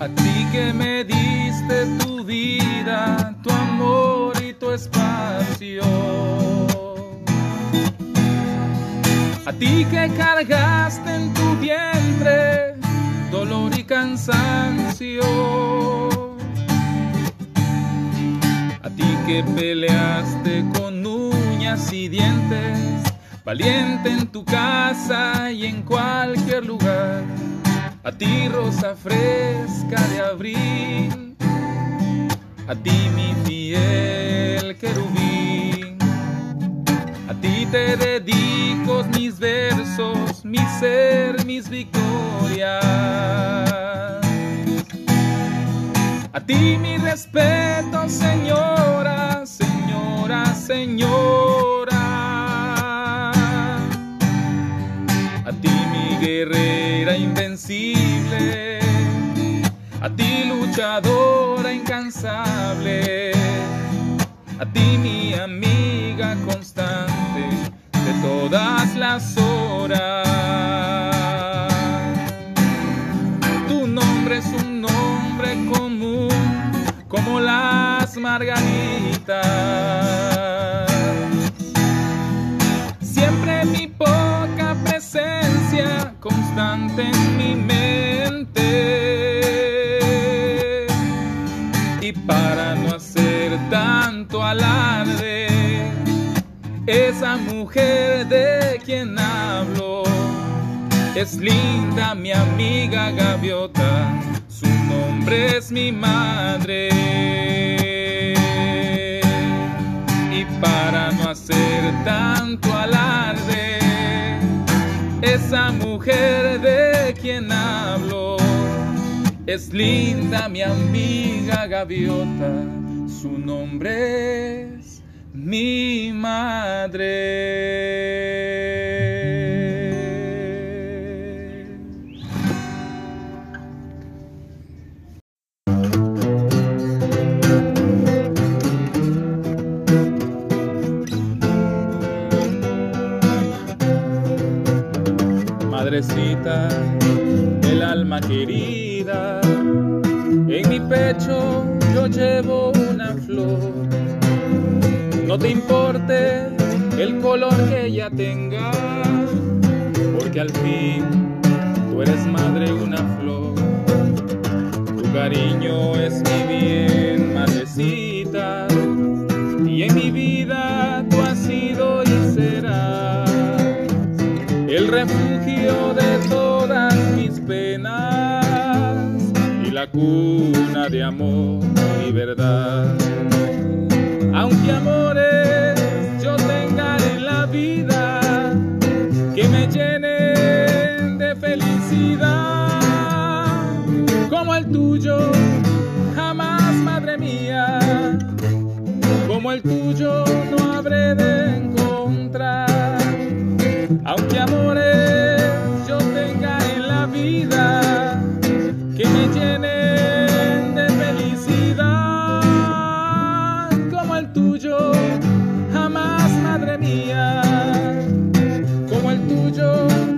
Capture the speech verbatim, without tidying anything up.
A ti que me diste tu vida, tu amor y tu espacio. A ti que cargaste en tu vientre dolor y cansancio. A ti que peleaste con uñas y dientes, valiente en tu casa y en cualquier lugar. A ti, rosa fresca de abril, a ti, mi fiel querubín. A ti te dedico mis versos, mi ser, mis victorias. A ti mi respeto, señora, señora, señora. A ti mi guerrera invencible, a ti luchadora incansable, a ti mi amiga constante de todas las horas. Tu nombre es un nombre común como las margaritas. Siempre mi poca presencia constante en mi mente. Y para no hacer tanto alarde, esa mujer de quien hablo es linda, mi amiga gaviota. Su nombre es mi madre. Y para no hacer tanto alarde, esa mujer de quien hablo es linda, mi amiga gaviota. Su nombre es mi madre. Madrecita, el alma querida, en mi pecho yo llevo una flor. No te importe el color que ella tenga, porque al fin tú eres madre, una flor. Tu cariño es mi bien, madrecita, y en mi vida tú has sido y serás el refugio de todas mis penas y la cuna de amor y verdad. Aunque amores yo tenga en la vida que me llenen de felicidad, como el tuyo jamás, madre mía, como el tuyo no habré de encontrar. Aunque amores yo tenga en la vida que me llenen tuyo, jamás, madre mía, como el tuyo.